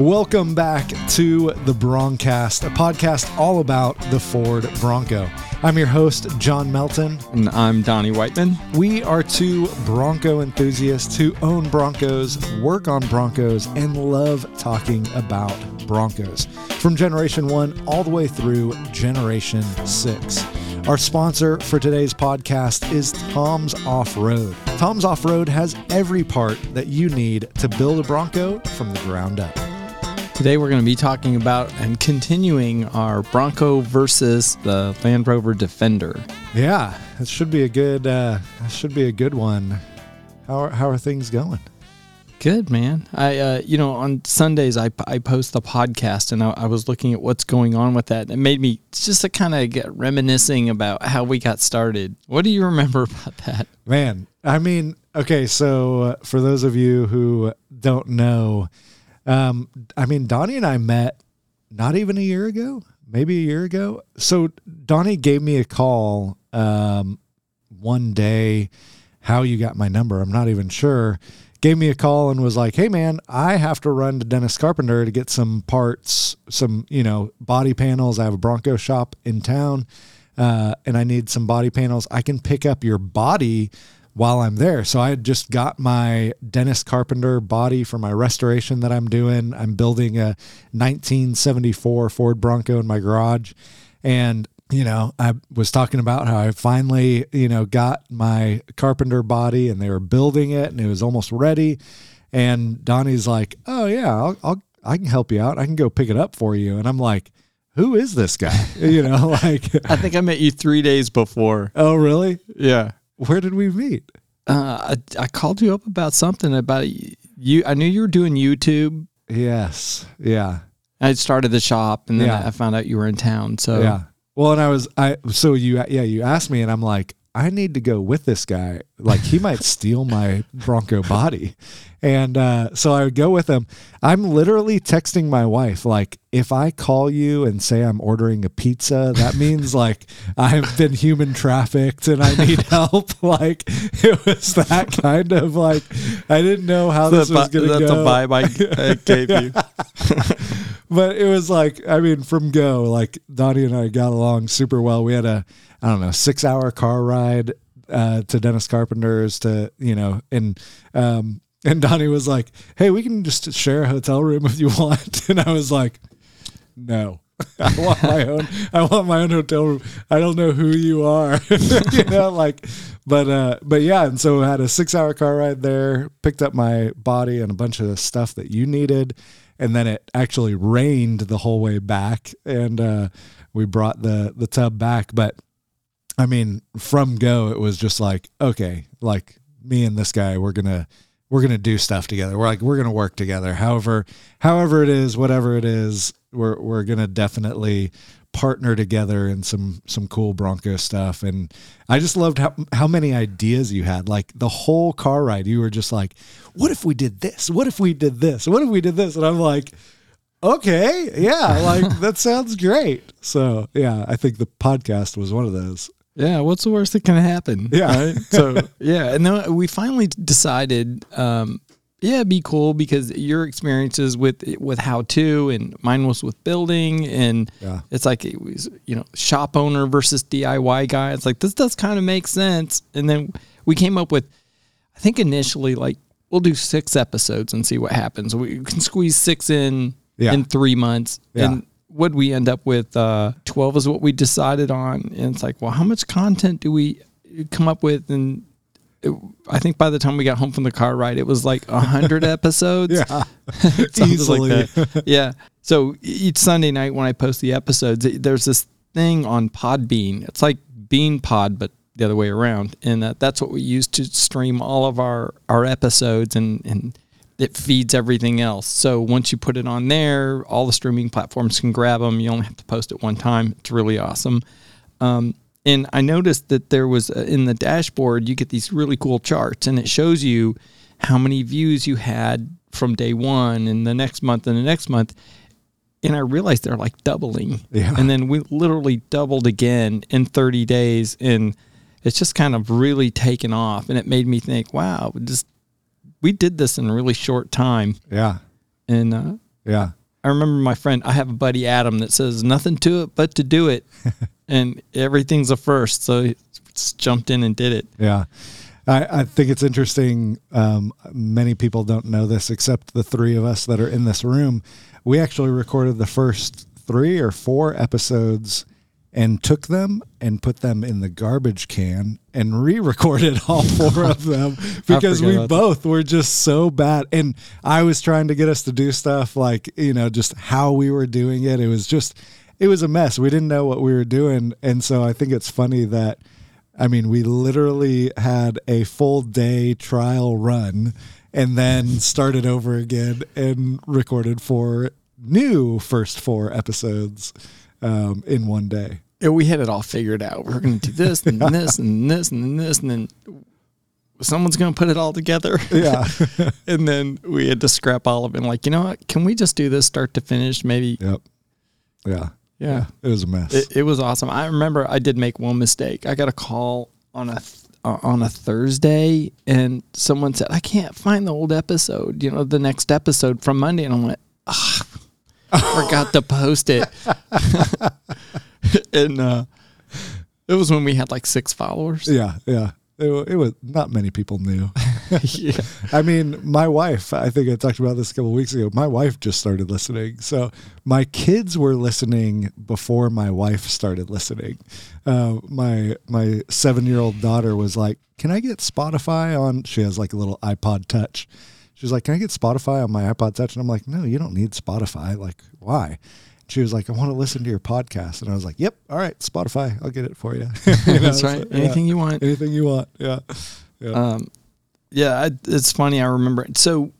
Welcome back to the Broncast, a podcast all about the Ford Bronco. I'm your host, John Melton. And I'm Donnie Whiteman. We are two Bronco enthusiasts who own Broncos, work on Broncos, and love talking about Broncos, from Generation 1 all the way through Generation 6. Our sponsor for today's podcast is Tom's Off Road. Tom's Off Road has every part that you need to build a Bronco from the ground up. Today we're going to be talking about and continuing our Bronco versus the Land Rover Defender. Yeah, that should be a good one. How are things going? Good, man. I on Sundays I post the podcast, and I was looking at what's going on with that. It made me just to kind of get reminiscing about how we got started. What do you remember about that? Man, I mean, okay, so for those of you who don't know, Donnie and I met not even a year ago, maybe a year ago. So Donnie gave me a call one day. How you got my number, I'm not even sure. Gave me a call and was like, hey man, I have to run to Dennis Carpenter to get some parts, some, body panels. I have a Bronco shop in town, and I need some body panels. I can pick up your body while I'm there. So I had just got my Dennis Carpenter body for my restoration that I'm doing. I'm building a 1974 Ford Bronco in my garage. And I was talking about how I finally, got my Carpenter body and they were building it and it was almost ready. And Donnie's like, oh yeah, I can help you out. I can go pick it up for you. And I'm like, who is this guy? I think I met you 3 days before. Oh, really? Yeah. Where did we meet? I called you up about something about you. I knew you were doing YouTube. Yes. Yeah. I started the shop and then I found out you were in town. So yeah. Well, and you asked me and I'm like, I need to go with this guy. Like, he might steal my Bronco body. And so I would go with him. I'm literally texting my wife, like, if I call you and say I'm ordering a pizza, that means, like, I've been human trafficked and I need help. Like, it was that kind of, like, I didn't know how this was going to go. That's the vibe I gave you. But it was like, from go, like, Donnie and I got along super well. We had a, 6-hour car ride to Dennis Carpenter's and Donnie was like, hey, we can just share a hotel room if you want. And I was like, no, I want my own hotel room. I don't know who you are, but yeah. And so I had a 6-hour car ride there, picked up my body and a bunch of the stuff that you needed. And then it actually rained the whole way back, and we brought the tub back. But from go, it was just like, okay, like, me and this guy, we're gonna do stuff together. We're gonna work together. However it is, whatever it is, we're gonna definitely partner together in some cool Bronco stuff. And I just loved how many ideas you had. Like, the whole car ride, you were just like, what if we did this? What if we did this? What if we did this? And I'm like, okay, yeah, like, that sounds great. So yeah, I think the podcast was one of those. Yeah, what's the worst that can happen? Yeah. Right? So yeah, and then we finally decided, it'd be cool because your experiences with how to, and mine was with building, and It's like, it was, shop owner versus DIY guy. It's like, this does kind of make sense. And then we came up with, I think initially, like, we'll do 6 episodes and see what happens. We can squeeze 6 in 3 months. Yeah. And what we end up with, 12 is what we decided on. And it's like, well, how much content do we come up with? And I think by the time we got home from the car ride, it was like 100 episodes. Yeah, easily. Like that. Yeah. So each Sunday night when I post the episodes, there's this thing on Podbean. It's like Bean Pod, but the other way around. And that's what we use to stream all of our episodes, and it feeds everything else. So once you put it on there, all the streaming platforms can grab them. You only have to post it one time. It's really awesome. And I noticed that there was, in the dashboard, you get these really cool charts, and it shows you how many views you had from day one and the next month and the next month. And I realized they're like doubling. Yeah. And then we literally doubled again in 30 days. And it's just kind of really taken off. And it made me think, wow, we did this in a really short time. Yeah. And Yeah. I remember my friend, I have a buddy, Adam, that says nothing to it but to do it. And everything's a first. So he just jumped in and did it. Yeah. I think it's interesting. Many people don't know this except the three of us that are in this room. We actually recorded the first 3 or 4 episodes and took them and put them in the garbage can and re-recorded all 4 of them because we both were just so bad. And I was trying to get us to do stuff like, you know, just how we were doing it. It was a mess. We didn't know what we were doing. And so I think it's funny that, I mean, we literally had a full day trial run and then started over again and recorded 4 new first 4 episodes in one day. And we had it all figured out. We're going to do this and this and this and this, and then someone's going to put it all together. Yeah. And then we had to scrap all of it. And like, you know what? Can we just do this start to finish? Maybe. Yep. Yeah. Yeah. It was a mess. It was awesome. I remember I did make one mistake. I got a call on a Thursday and someone said, I can't find the old episode, you know, the next episode from Monday. And I went, forgot to post it. And it was when we had like 6 followers. Yeah. It was not many people knew. Yeah. I mean, my wife, I think I talked about this a couple of weeks ago. My wife just started listening. So my kids were listening before my wife started listening. My 7-year-old daughter was like, can I get Spotify on? She has like a little iPod Touch. She's like, can I get Spotify on my iPod Touch? And I'm like, no, you don't need Spotify. Like, why? She was like, I want to listen to your podcast. And I was like, yep. All right. Spotify. I'll get it for you. You know, that's right. So, anything you want. Anything you want. Yeah. Yeah. It's funny. I remember. So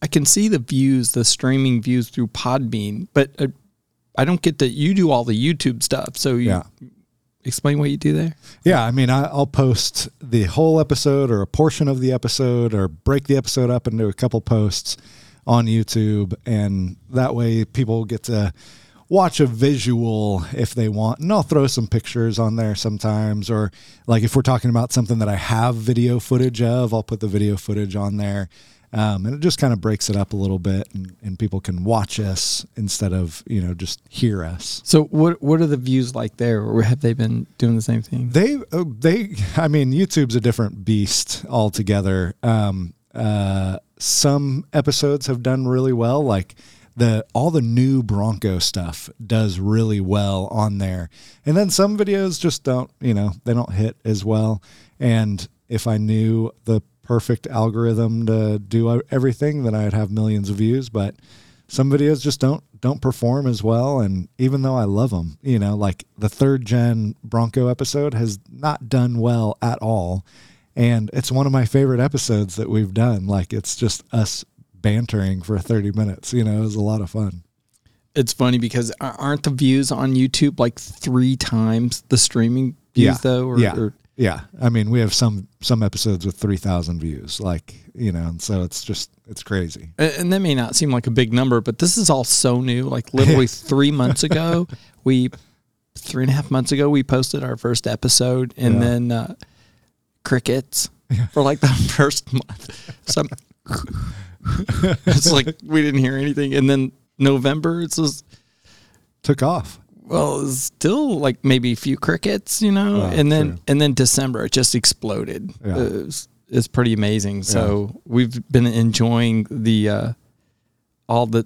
I can see the views, the streaming views through Podbean, but I don't get that you do all the YouTube stuff. So explain what you do there. Yeah. I mean, I'll post the whole episode or a portion of the episode or break the episode up into a couple posts on YouTube, and that way people get to watch a visual if they want. And I'll throw some pictures on there sometimes, or like if we're talking about something that I have video footage of, I'll put the video footage on there. And it just kind of breaks it up a little bit, and people can watch us instead of, you know, just hear us. So what are the views like there, or have they been doing the same thing? I mean, YouTube's a different beast altogether. Some episodes have done really well, like all the new Bronco stuff does really well on there. And then some videos just don't, you know, they don't hit as well. And if I knew the perfect algorithm to do everything, then I'd have millions of views. But some videos just don't perform as well. And even though I love them, you know, like the 3rd gen Bronco episode has not done well at all. And it's one of my favorite episodes that we've done. Like, it's just us bantering for 30 minutes. You know, it was a lot of fun. It's funny because aren't the views on YouTube like 3 times the streaming views though? Yeah. I mean, we have some episodes with 3,000 views, like, you know, and so it's just, it's crazy. And that may not seem like a big number, but this is all so new. Like literally 3.5 months ago, we posted our first episode, and then, crickets for like the first month. So it's like we didn't hear anything, and then November it just took off. Well, it's still like maybe a few crickets, you know, and then December it just exploded. Yeah. It's pretty amazing. So we've been enjoying the all the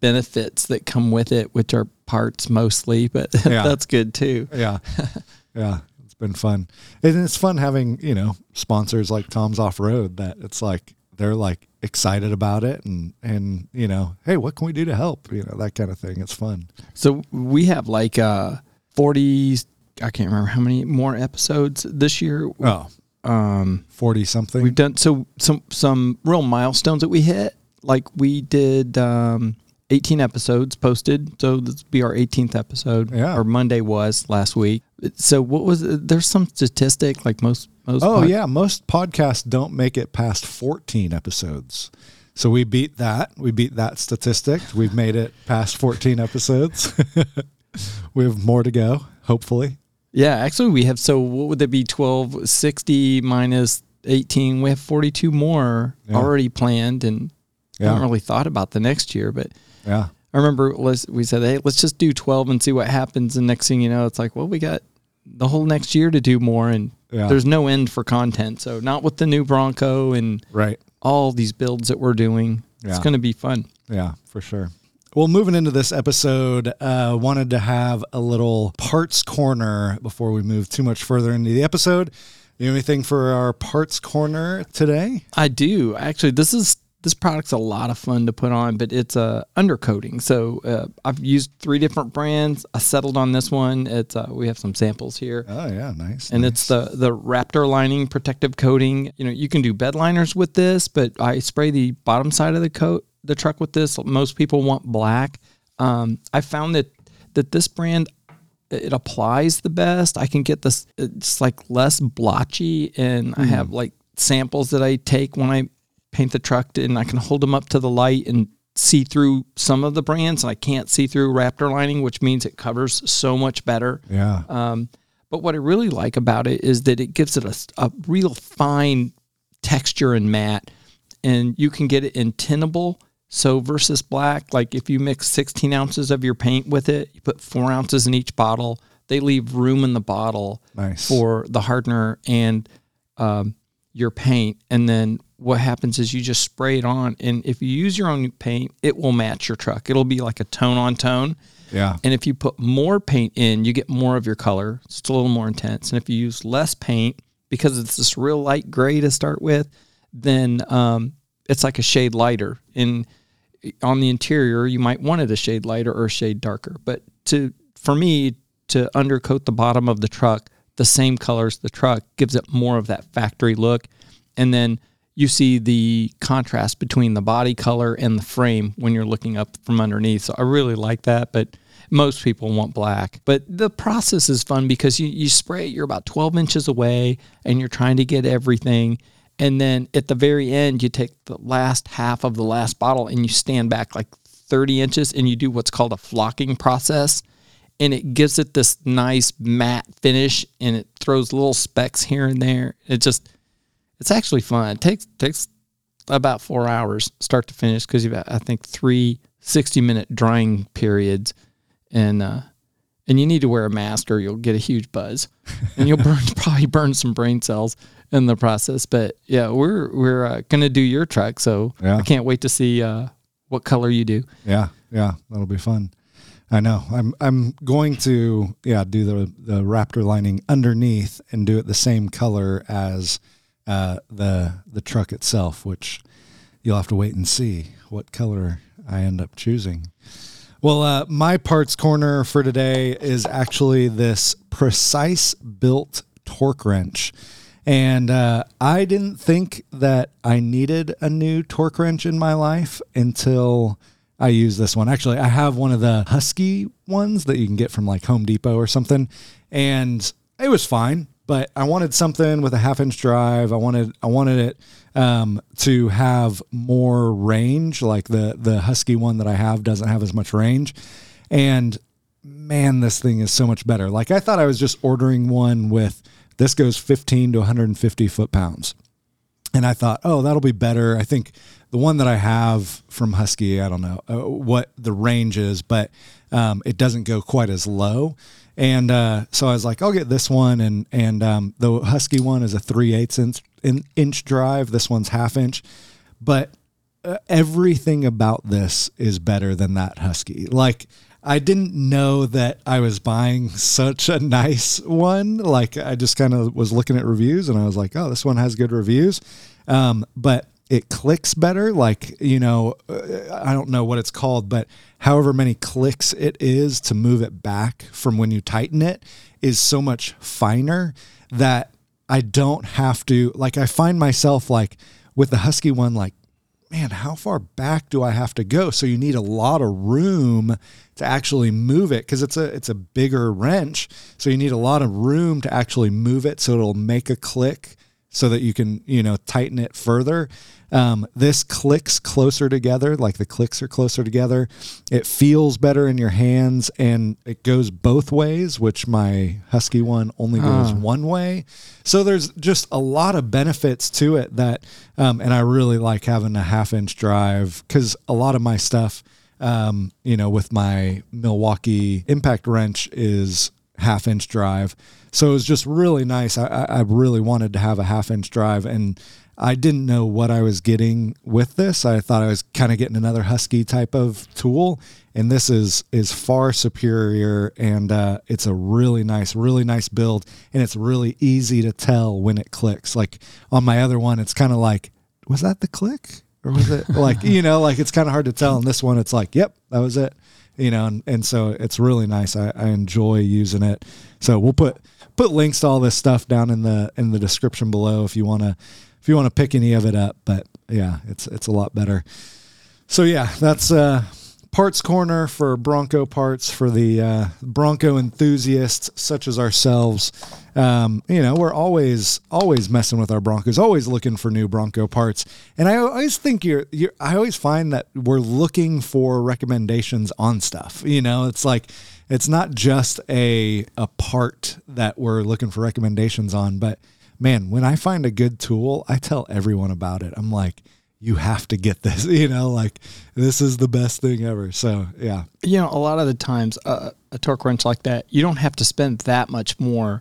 benefits that come with it, which are parts mostly, but that's good too. Yeah, yeah. Been fun, and it's fun having, you know, sponsors like Tom's Off Road that it's like they're like excited about it, and you know, hey, what can we do to help, you know, that kind of thing. It's fun. So we have like 40, I can't remember how many more episodes this year. 40 something we've done. So some real milestones that we hit, like we did 18 episodes posted. So this will be our 18th episode. Yeah. Or Monday was last week. So what was it? There's some statistic like most podcasts don't make it past 14 episodes. So we beat that. We beat that statistic. We've made it past 14 episodes. We have more to go, hopefully. Yeah, actually we have, so what would that be? 1260 minus 18. We have 42 more already planned, and I haven't really thought about the next year, but Yeah. I remember we said, hey, let's just do 12 and see what happens. And next thing you know, it's like, well, we got the whole next year to do more. And there's no end for content. So not with the new Bronco and all these builds that we're doing. Yeah. It's going to be fun. Yeah, for sure. Well, moving into this episode, wanted to have a little parts corner before we move too much further into the episode. You have anything for our parts corner today? I do. Actually, this product's a lot of fun to put on, but it's undercoating. So I've used 3 different brands. I settled on this one. It's we have some samples here. Oh, yeah, nice. And it's the Raptor lining protective coating. You know, you can do bed liners with this, but I spray the bottom side of the truck with this. Most people want black. I found that this brand, it applies the best. I can get this, it's like less blotchy, and I have like samples that I take when I paint the truck, and I can hold them up to the light and see through some of the brands, and I can't see through Raptor lining, which means it covers so much better. Yeah. But what I really like about it is that it gives it a real fine texture and matte, and you can get it in tintable. So versus black, like if you mix 16 ounces of your paint with it, you put 4 ounces in each bottle, they leave room in the bottle for the hardener and your paint. And then what happens is you just spray it on. And if you use your own paint, it will match your truck. It'll be like a tone on tone. Yeah. And if you put more paint in, you get more of your color. It's just a little more intense. And if you use less paint, because it's this real light gray to start with, then it's like a shade lighter. And on the interior, you might want it a shade lighter or a shade darker. But for me, to undercoat the bottom of the truck the same color as the truck gives it more of that factory look. And then you see the contrast between the body color and the frame when you're looking up from underneath. So I really like that, but most people want black. But the process is fun because you spray it, you're about 12 inches away, and you're trying to get everything. And then at the very end, you take the last half of the last bottle and you stand back like 30 inches and you do what's called a flocking process. And it gives it this nice matte finish, and it throws little specks here and there. It's actually fun. It takes about 4 hours start to finish because you've got, I think, 3 60-minute drying periods. And you need to wear a mask or you'll get a huge buzz, and you'll probably burn some brain cells in the process. But yeah, we're gonna do your truck, so yeah. I can't wait to see what color you do. Yeah, that'll be fun. I know. I'm going to do the Raptor lining underneath and do it the same color as the truck itself, which you'll have to wait and see what color I end up choosing. Well, my parts corner for today is actually this Precise Built torque wrench. And I didn't think that I needed a new torque wrench in my life until I used this one. Actually, I have one of the Husky ones that you can get from like Home Depot or something. And it was fine, but I wanted something with a 1/2-inch drive. I wanted it to have more range. Like the Husky one that I have doesn't have as much range. And man, this thing is so much better. Like I thought I was just ordering one with, this goes 15 to 150 foot-pounds. And I thought, oh, that'll be better. I think the one that I have from Husky, I don't know what the range is, but it doesn't go quite as low. And so I was like, I'll get this one. And the Husky one is a 3/8-inch drive. This one's 1/2-inch. But everything about this is better than that Husky. Like, I didn't know that I was buying such a nice one. Like, I just kind of was looking at reviews and I was like, oh, this one has good reviews. But it clicks better. Like, you know, I don't know what it's called, but however many clicks it is to move it back from when you tighten it is so much finer that I don't have to, like, I find myself like with the Husky one, like, man, how far back do I have to go? So you need a lot of room to actually move it because it's a bigger wrench. So you need a lot of room to actually move it so it'll make a click so that you can, you know, tighten it further. This clicks closer together, like the clicks are closer together. It feels better in your hands and it goes both ways, which my Husky one only goes one way. So there's just a lot of benefits to it that, and I really like having a 1/2-inch drive because a lot of my stuff you know, with my Milwaukee impact wrench is half inch drive. So it was just really nice. I really wanted to have a half inch drive, and I didn't know what I was getting with this. I thought I was kind of getting another Husky type of tool, and this is far superior, and it's a really nice build, and it's really easy to tell when it clicks. Like on my other one, it's kind of like, was that the click? Or was it like, you know, like it's kind of hard to tell. And this one, it's like, yep, that was it. You know, and so it's really nice. I enjoy using it. So we'll put links to all this stuff down in the description below if you want to pick any of it up. But yeah, it's a lot better. So yeah, that's Parts Corner for Bronco parts for the Bronco enthusiasts such as ourselves. You know, we're always messing with our Broncos, always looking for new Bronco parts. And I always think I always find that we're looking for recommendations on stuff. You know, it's like, it's not just a part that we're looking for recommendations on, but man, when I find a good tool, I tell everyone about it. I'm like, you have to get this, you know, like this is the best thing ever. So, yeah. You know, a lot of the times a torque wrench like that, you don't have to spend that much more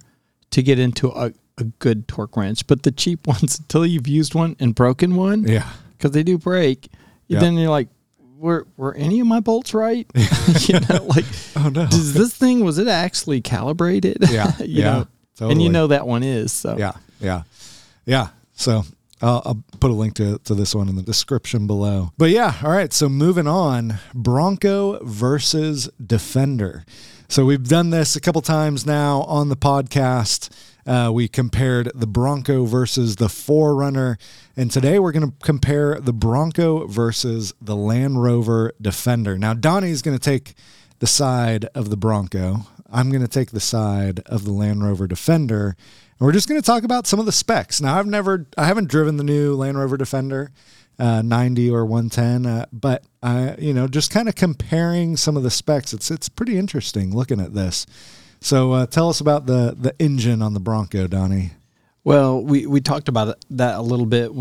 to get into a good torque wrench, but the cheap ones, until you've used one and broken one, yeah, because they do break, yep. Then you're like, were any of my bolts right? You know, like, oh no, does this thing, was it actually calibrated? Yeah. You know? Totally. And you know that one is. So. Yeah. So I'll put a link to this one in the description below. But yeah, all right. So moving on, Bronco versus Defender. So we've done this a couple times now on the podcast. We compared the Bronco versus the 4Runner. And today we're going to compare the Bronco versus the Land Rover Defender. Now, Donnie's going to take the side of the Bronco. I'm going to take the side of the Land Rover Defender, and we're just going to talk about some of the specs. Now, I haven't driven the new Land Rover Defender 90 or 110, but I, you know, just kind of comparing some of the specs. It's pretty interesting looking at this. So tell us about the engine on the Bronco, Donnie. Well, we talked about that a little bit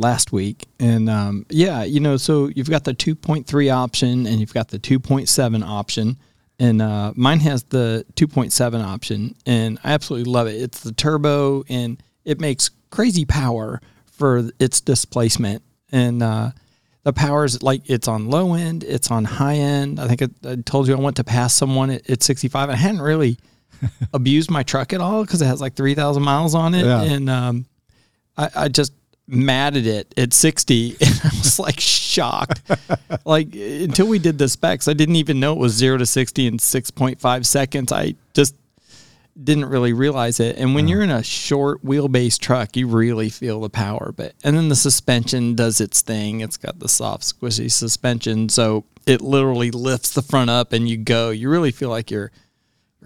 last week, and yeah, you know, so you've got the 2.3 option and you've got the 2.7 option. And mine has the 2.7 option, and I absolutely love it. It's the turbo, and it makes crazy power for its displacement. And the power is like, it's on low end, it's on high end. I think I told you I went to pass someone at 65. I hadn't really abused my truck at all because it has like 3,000 miles on it. Yeah. And I just mad at it at 60, and I was like shocked. Like, until we did the specs, I didn't even know it was 0 to 60 in 6.5 seconds. I just didn't really realize it. And when you're in a short wheelbase truck, you really feel the power. But and then the suspension does its thing. It's got the soft, squishy suspension, so it literally lifts the front up, and you go. You really feel like you're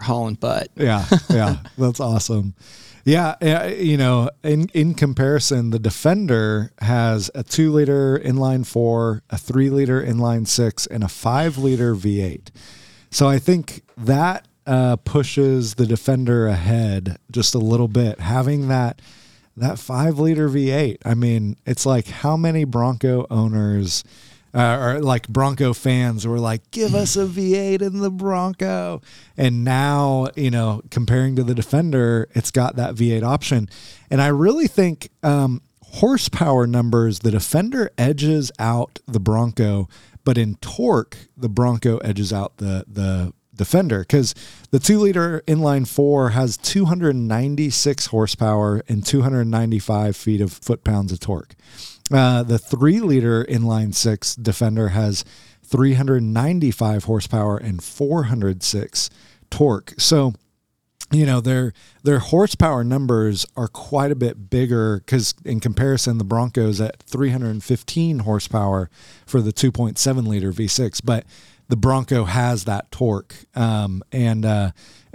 hauling butt. Yeah, that's awesome. Yeah, you know, in comparison, the Defender has a 2-liter inline 4, a 3-liter inline 6, and a 5-liter V8. So I think that pushes the Defender ahead just a little bit. Having that 5-liter V8, I mean, it's like how many Bronco owners or like Bronco fans were like, give us a V8 in the Bronco. And now, you know, comparing to the Defender, it's got that V8 option. And I really think horsepower numbers, the Defender edges out the Bronco, but in torque, the Bronco edges out the Defender, because the 2-liter inline 4 has 296 horsepower and 295 foot-pounds of torque. The 3-liter inline 6 Defender has 395 horsepower and 406 torque. So, you know, their horsepower numbers are quite a bit bigger, because in comparison, the Bronco's at 315 horsepower for the 2.7 liter V6, but the Bronco has that torque.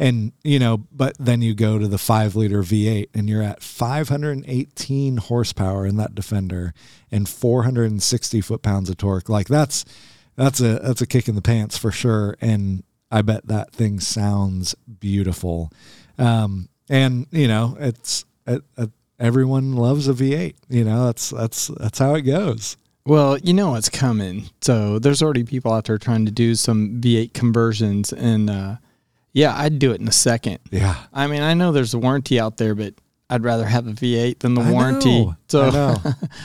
And you know, but then you go to the 5-liter V8 and you're at 518 horsepower in that Defender and 460 foot-pounds of torque. Like that's a kick in the pants for sure. And I bet that thing sounds beautiful. And you know, everyone loves a V8, you know, that's how it goes. Well, you know it's coming. So there's already people out there trying to do some V8 conversions, and yeah, I'd do it in a second. Yeah. I mean, I know there's a warranty out there, but I'd rather have a V8 than the warranty. So I know.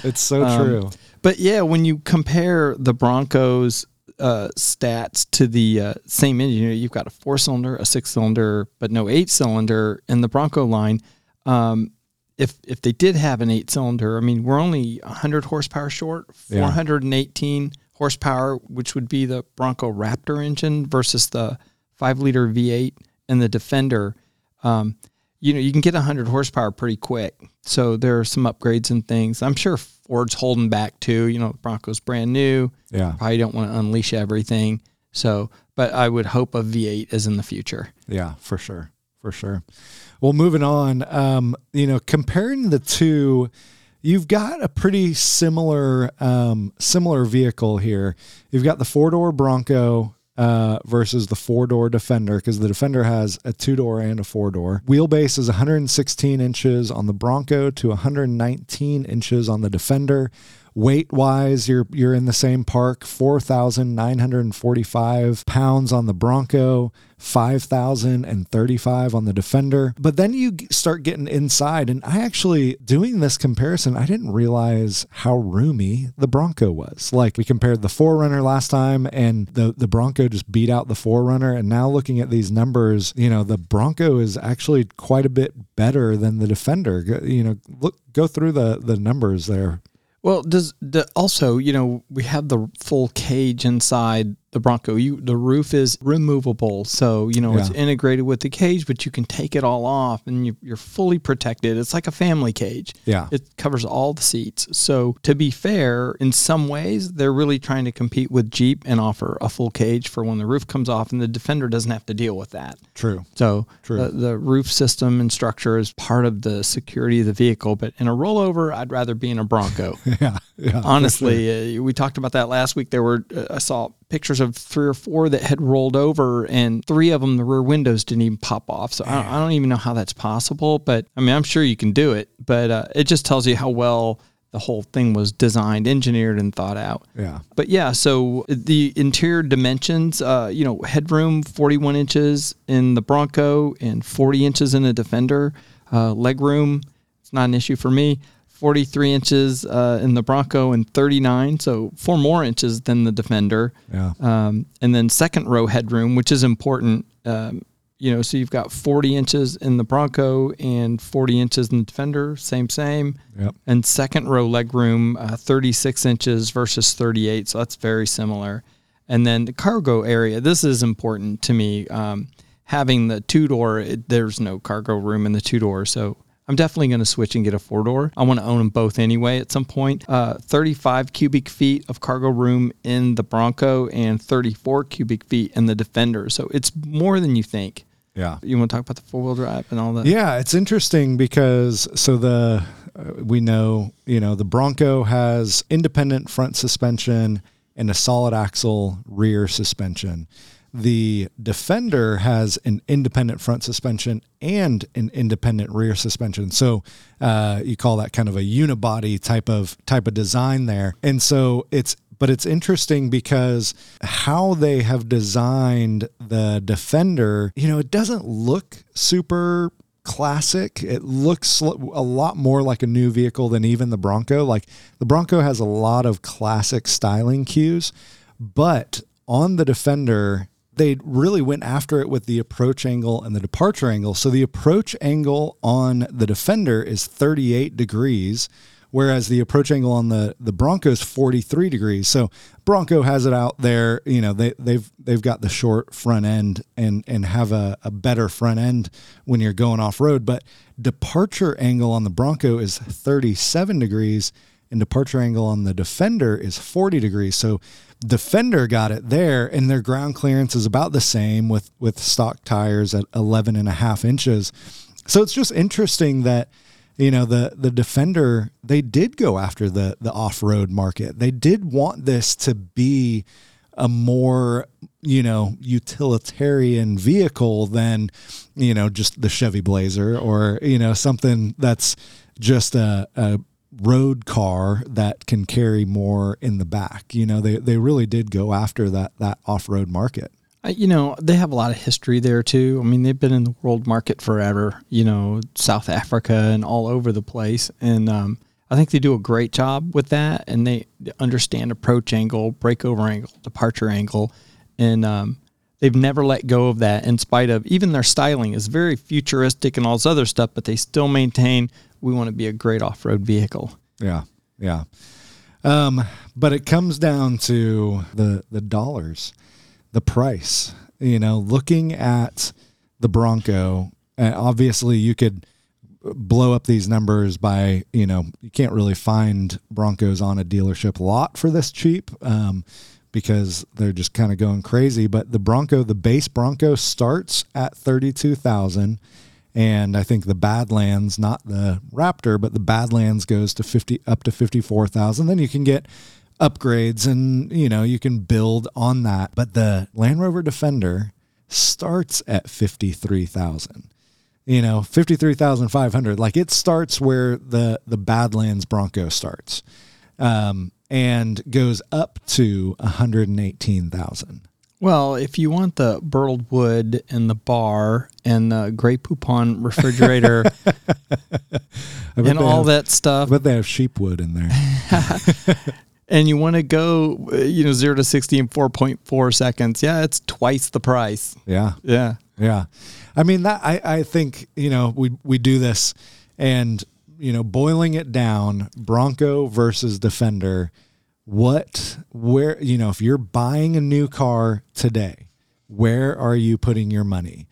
It's so true. But yeah, when you compare the Bronco's stats to the same engine, you've got a 4-cylinder, a 6-cylinder, but no 8-cylinder in the Bronco line. If they did have an 8-cylinder, I mean, we're only 100 horsepower short, 418 horsepower, which would be the Bronco Raptor engine versus the 5-liter V8 and the Defender. You know, you can get 100 horsepower pretty quick. So there are some upgrades and things. I'm sure Ford's holding back too. You know, Bronco's brand new. Yeah. Probably don't want to unleash everything. So, but I would hope a V8 is in the future. Yeah, for sure. For sure. Well, moving on, you know, comparing the two, you've got a pretty similar, similar vehicle here. You've got the 4-door Bronco, versus the 4-door Defender, because the Defender has a 2-door and a 4-door. Wheelbase is 116 inches on the Bronco to 119 inches on the Defender. Weight wise, you're in the same park, 4,945 pounds on the Bronco, 5,035 on the Defender. But then you start getting inside, and I actually, doing this comparison, I didn't realize how roomy the Bronco was. Like, we compared the 4Runner last time, and the Bronco just beat out the 4Runner. And now looking at these numbers, you know, the Bronco is actually quite a bit better than the Defender. You know, go through the numbers there. Well, also, you know, we have the full cage inside the Bronco. The roof is removable, so, you know, it's integrated with the cage, but you can take it all off, and you're fully protected. It's like a family cage. Yeah. It covers all the seats. So, to be fair, in some ways, they're really trying to compete with Jeep and offer a full cage for when the roof comes off, and the Defender doesn't have to deal with that. True. So, the roof system and structure is part of the security of the vehicle, but in a rollover, I'd rather be in a Bronco. Yeah. Honestly, we talked about that last week. There were, I saw pictures of 3 or 4 that had rolled over, and 3 of them, the rear windows didn't even pop off. So I don't even know how that's possible, but I mean, I'm sure you can do it, but it just tells you how well the whole thing was designed, engineered, and thought out. Yeah. But yeah, so the interior dimensions, you know, headroom, 41 inches in the Bronco and 40 inches in a Defender. Legroom, it's not an issue for me. 43 inches in the Bronco and 39, so 4 more inches than the Defender. Yeah. And then second row headroom, which is important. You know, so you've got 40 inches in the Bronco and 40 inches in the Defender, same. Yep. And second row legroom, 36 inches versus 38, so that's very similar. And then the cargo area, this is important to me. Having the 2-door, there's no cargo room in the 2-door, so I'm definitely going to switch and get a 4-door. I want to own them both anyway at some point. 35 cubic feet of cargo room in the Bronco and 34 cubic feet in the Defender. So it's more than you think. Yeah. You want to talk about the 4-wheel drive and all that? Yeah, it's interesting because we know, you know, the Bronco has independent front suspension and a solid axle rear suspension. The Defender has an independent front suspension and an independent rear suspension. So you call that kind of a unibody type of design there. And so it's interesting because how they have designed the Defender, you know, it doesn't look super classic. It looks a lot more like a new vehicle than even the Bronco. Like, the Bronco has a lot of classic styling cues, but on the Defender, they really went after it with the approach angle and the departure angle. So the approach angle on the Defender is 38 degrees, whereas the approach angle on the Bronco is 43 degrees. So Bronco has it out there. You know, they've got the short front end and have a better front end when you're going off road. But departure angle on the Bronco is 37 degrees, and departure angle on the Defender is 40 degrees. So Defender got it there, and their ground clearance is about the same with stock tires at 11.5 inches. So it's just interesting that, you know, the Defender, they did go after the off-road market. They did want this to be a more, you know, utilitarian vehicle than, you know, just the Chevy Blazer or, you know, something that's just a road car that can carry more in the back. You know, they really did go after that off-road market. You know, they have a lot of history there too. I mean, they've been in the world market forever, you know, South Africa and all over the place. And I think they do a great job with that. And they understand approach angle, breakover angle, departure angle. And they've never let go of that, in spite of even their styling is very futuristic and all this other stuff, but they still maintain, we want to be a great off-road vehicle. Yeah. Yeah. But it comes down to the dollars. The price, you know, looking at the Bronco, obviously you could blow up these numbers by, you know, you can't really find Broncos on a dealership lot for this cheap because they're just kind of going crazy. But the Bronco, the base Bronco starts at $32,000. And I think the Badlands, not the Raptor, but the Badlands goes to up to $54,000. Then you can get upgrades and, you know, you can build on that. But the Land Rover Defender starts at $53,000, you know, $53,500. Like, it starts where the Badlands Bronco starts, and goes up to $118,000. Well, if you want the burled wood and the bar and the Grey Poupon refrigerator and all that stuff. But they have sheep wood in there. And you want to go, you know, 0 to 60 in 4.4 seconds. Yeah, it's twice the price. Yeah, yeah, yeah. I mean, that I think, you know, we do this, and, you know, boiling it down, Bronco versus Defender. Where, you know, if you're buying a new car today, where are you putting your money?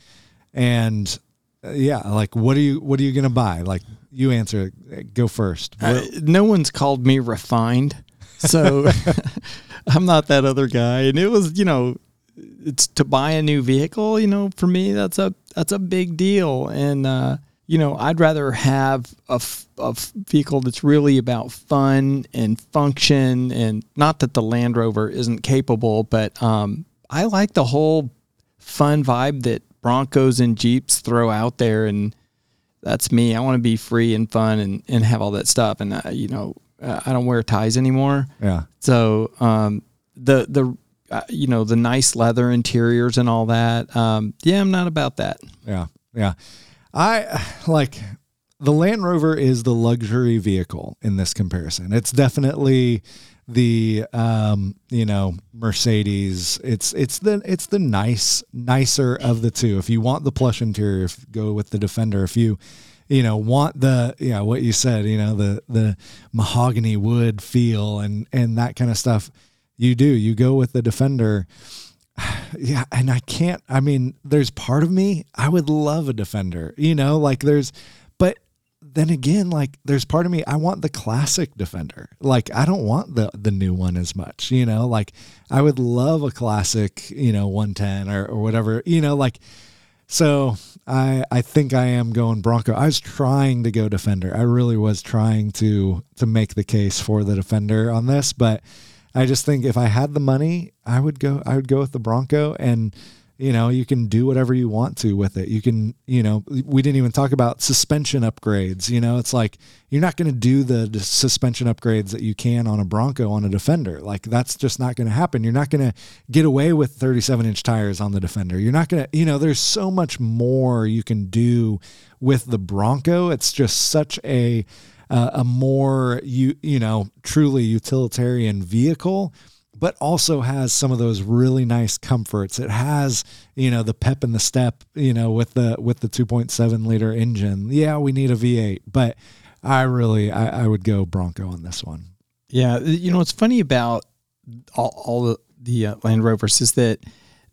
And yeah, like, what are you gonna buy? Like, you answer. Go first. No one's called me refined. So I'm not that other guy. And it was, you know, it's to buy a new vehicle, you know, for me, that's a big deal. And, you know, I'd rather have a vehicle that's really about fun and function, and not that the Land Rover isn't capable, but I like the whole fun vibe that Broncos and Jeeps throw out there. And that's me. I want to be free and fun and have all that stuff. And, you know, I don't wear ties anymore. Yeah. So, you know, the nice leather interiors and all that. Yeah, I'm not about that. Yeah. Yeah. I like the Land Rover is the luxury vehicle in this comparison. It's definitely the, you know, Mercedes. It's the nicer of the two. If you want the plush interior, go with the Defender. If you, you know, want the, yeah, you know, what you said, you know, the mahogany wood feel and that kind of stuff, you go with the Defender. Yeah. And there's part of me, I would love a Defender, you know, like but then again, like, there's part of me, I want the classic Defender. Like, I don't want the new one as much, you know, like, I would love a classic, you know, 110 or whatever, you know, like, so I think I am going Bronco. I was trying to go Defender. I really was trying to make the case for the Defender on this, but I just think if I had the money, I would go with the Bronco. And, you know, you can do whatever you want to with it. You can, you know, we didn't even talk about suspension upgrades. You know, it's like, you're not going to do the suspension upgrades that you can on a Bronco on a Defender. Like, that's just not going to happen. You're not going to get away with 37-inch tires on the Defender. You're not going to, you know, there's so much more you can do with the Bronco. It's just such a more, you know, truly utilitarian vehicle, but also has some of those really nice comforts. It has, you know, the pep and the step, you know, with the 2.7 liter engine. Yeah, we need a V8, but I would go Bronco on this one. Yeah. You know, what's funny about all the Land Rovers is that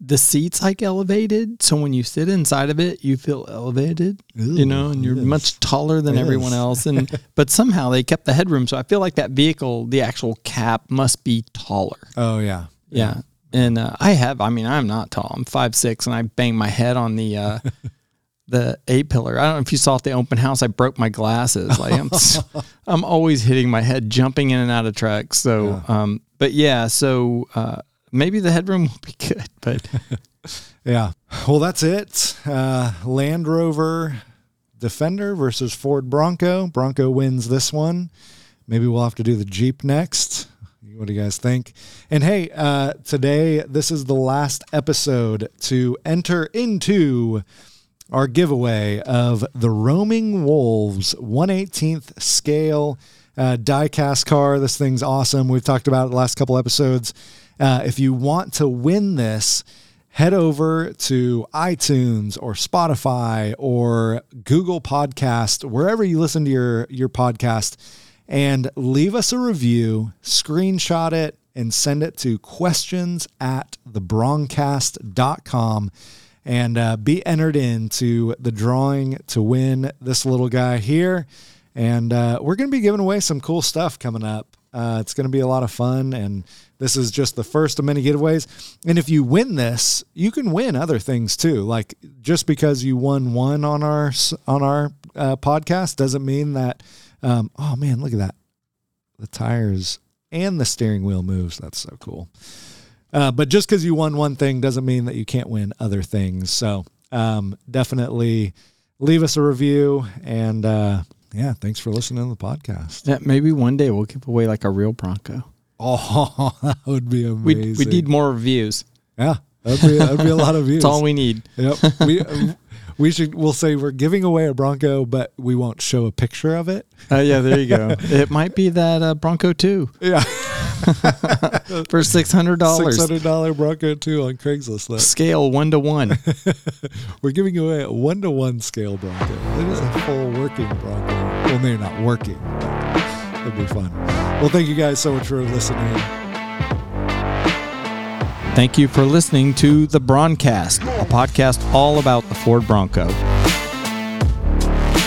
the seat's like elevated. So when you sit inside of it, you feel elevated, ooh, you know, and you're much taller than everyone else. And, but somehow they kept the headroom. So I feel like that vehicle, the actual cab must be taller. Oh yeah. Yeah. And I'm not tall. I'm 5'6", and I banged my head on the A-pillar. I don't know if you saw at the open house, I broke my glasses. Like, I'm always hitting my head, jumping in and out of trucks. So, yeah. But yeah, so, maybe the headroom will be good, but yeah. Well, that's it. Land Rover Defender versus Ford Bronco. Bronco wins this one. Maybe we'll have to do the Jeep next. What do you guys think? And hey, today, this is the last episode to enter into our giveaway of the Roaming Wolves 1/18 scale die-cast car. This thing's awesome. We've talked about it the last couple episodes. If you want to win this, head over to iTunes or Spotify or Google Podcast, wherever you listen to your podcast, and leave us a review, screenshot it, and send it to questions@thebroncast.com, and be entered into the drawing to win this little guy here. And we're going to be giving away some cool stuff coming up. It's going to be a lot of fun, and this is just the first of many giveaways. And if you win this, you can win other things too. Like, just because you won one on our podcast doesn't mean that oh man, look at that. The tires and the steering wheel moves. That's so cool. But just because you won one thing doesn't mean that you can't win other things. So definitely leave us a review. And yeah, thanks for listening to the podcast. Yeah, maybe one day we'll give away like a real Bronco. Oh, that would be amazing. We need more views. Yeah, that'd be a lot of views. That's all we need. Yep. We'll say we're giving away a Bronco, but we won't show a picture of it. Oh, yeah, there you go. It might be that Bronco 2. Yeah. For $600. $600 Bronco 2 on Craigslist. Though. Scale 1-to-1. We're giving away a 1-to-1 scale Bronco. It is a full working Bronco. Well, they're not working, but it'll be fun. Well, thank you guys so much for listening. Thank you for listening to The Broncast, a podcast all about the Ford Bronco.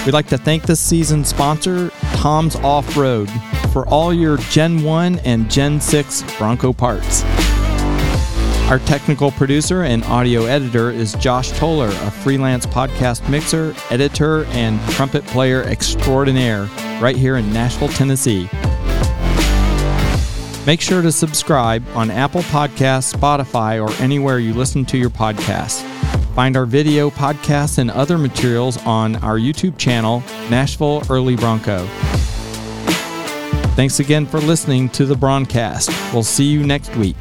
We'd like to thank this season's sponsor, Tom's Off Road, for all your Gen 1 and Gen 6 Bronco parts. Our technical producer and audio editor is Josh Toller, a freelance podcast mixer, editor, and trumpet player extraordinaire right here in Nashville, Tennessee. Make sure to subscribe on Apple Podcasts, Spotify, or anywhere you listen to your podcasts. Find our video, podcasts, and other materials on our YouTube channel, Nashville Early Bronco. Thanks again for listening to the Broncast. We'll see you next week.